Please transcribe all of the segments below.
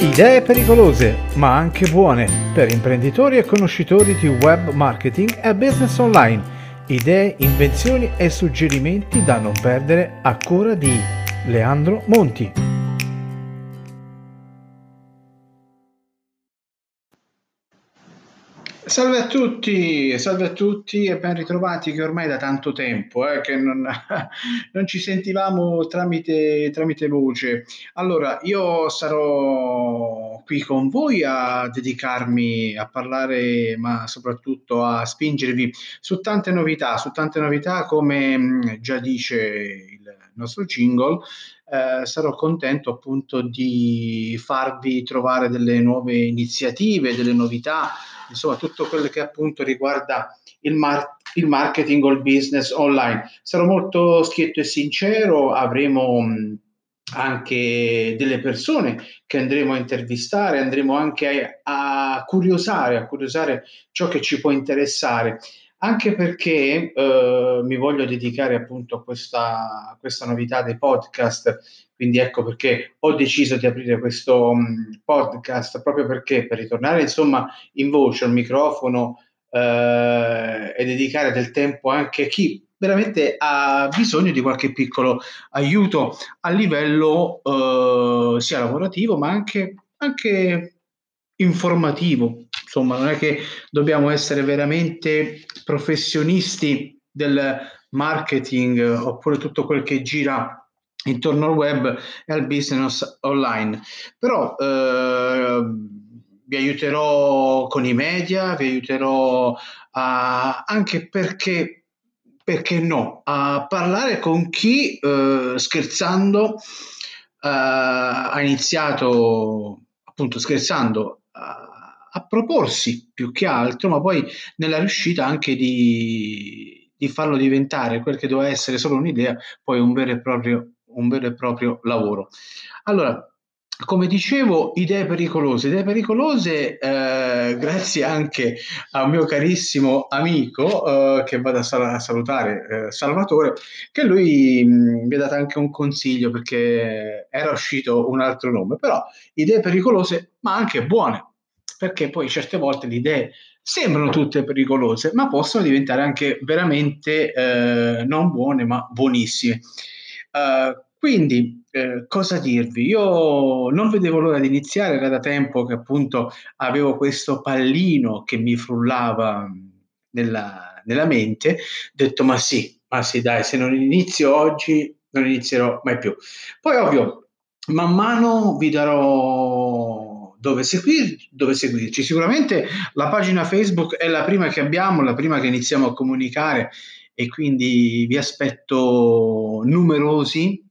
Idee pericolose, ma anche buone, per imprenditori e conoscitori di web marketing e business online. Idee, invenzioni e suggerimenti da non perdere a cura di Leandro Monti. Salve a tutti e ben ritrovati, che ormai da tanto tempo che non ci sentivamo tramite voce. Allora, io sarò qui con voi a dedicarmi a parlare, ma soprattutto a spingervi su tante novità, come già dice il nostro jingle. Sarò contento appunto di farvi trovare delle nuove iniziative, delle novità, insomma tutto quello che appunto riguarda il marketing o il business online. Sarò molto schietto e sincero, avremo anche delle persone che andremo a intervistare, andremo anche a curiosare ciò che ci può interessare, anche perché mi voglio dedicare appunto a questa novità dei podcast. Quindi ecco perché ho deciso di aprire questo podcast, proprio perché per ritornare insomma in voce al microfono e dedicare del tempo anche a chi veramente ha bisogno di qualche piccolo aiuto a livello sia lavorativo ma anche informativo. Insomma, non è che dobbiamo essere veramente professionisti del marketing oppure tutto quel che gira intorno al web e al business online, però vi aiuterò con i media, vi aiuterò anche perché no, a parlare con chi scherzando ha iniziato appunto scherzando a proporsi più che altro, ma poi nella riuscita anche di farlo diventare quel che doveva essere solo un'idea, poi un vero e proprio lavoro. Allora, come dicevo, idee pericolose, grazie anche a un mio carissimo amico che vado a salutare, Salvatore, che lui mi ha dato anche un consiglio, perché era uscito un altro nome, però idee pericolose ma anche buone, perché poi certe volte le idee sembrano tutte pericolose ma possono diventare anche veramente non buone ma buonissime. Quindi cosa dirvi? Io non vedevo l'ora di iniziare, era da tempo che appunto avevo questo pallino che mi frullava nella mente, ho detto ma sì dai, se non inizio oggi non inizierò mai più. Poi ovvio man mano vi darò dove seguirci, sicuramente la pagina Facebook è la prima che abbiamo, la prima che iniziamo a comunicare, e quindi vi aspetto numerosi,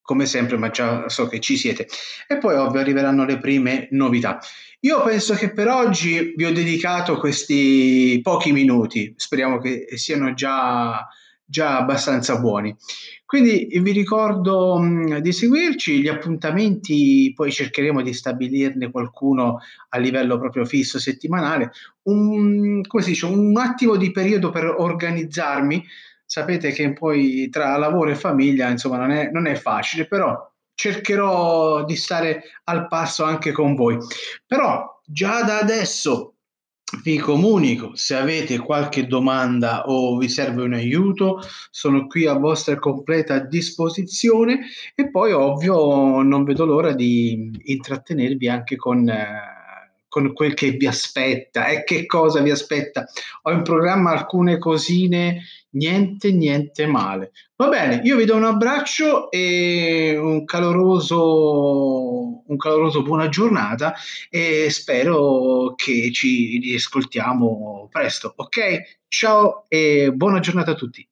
come sempre, ma già so che ci siete. E poi ovvio arriveranno le prime novità. Io penso che per oggi vi ho dedicato questi pochi minuti, speriamo che siano già abbastanza buoni. Quindi vi ricordo di seguirci, gli appuntamenti poi cercheremo di stabilirne qualcuno a livello proprio fisso settimanale, un attimo di periodo per organizzarmi, sapete che poi tra lavoro e famiglia insomma non è facile, però cercherò di stare al passo anche con voi. Però già da adesso vi comunico, se avete qualche domanda o vi serve un aiuto, sono qui a vostra completa disposizione, e poi ovvio non vedo l'ora di intrattenervi anche con quel che vi aspetta. E che cosa vi aspetta? Ho in programma alcune cosine, niente male. Va bene, io vi do un abbraccio e un caloroso buona giornata, e spero che ci riascoltiamo presto, ok? Ciao e buona giornata a tutti.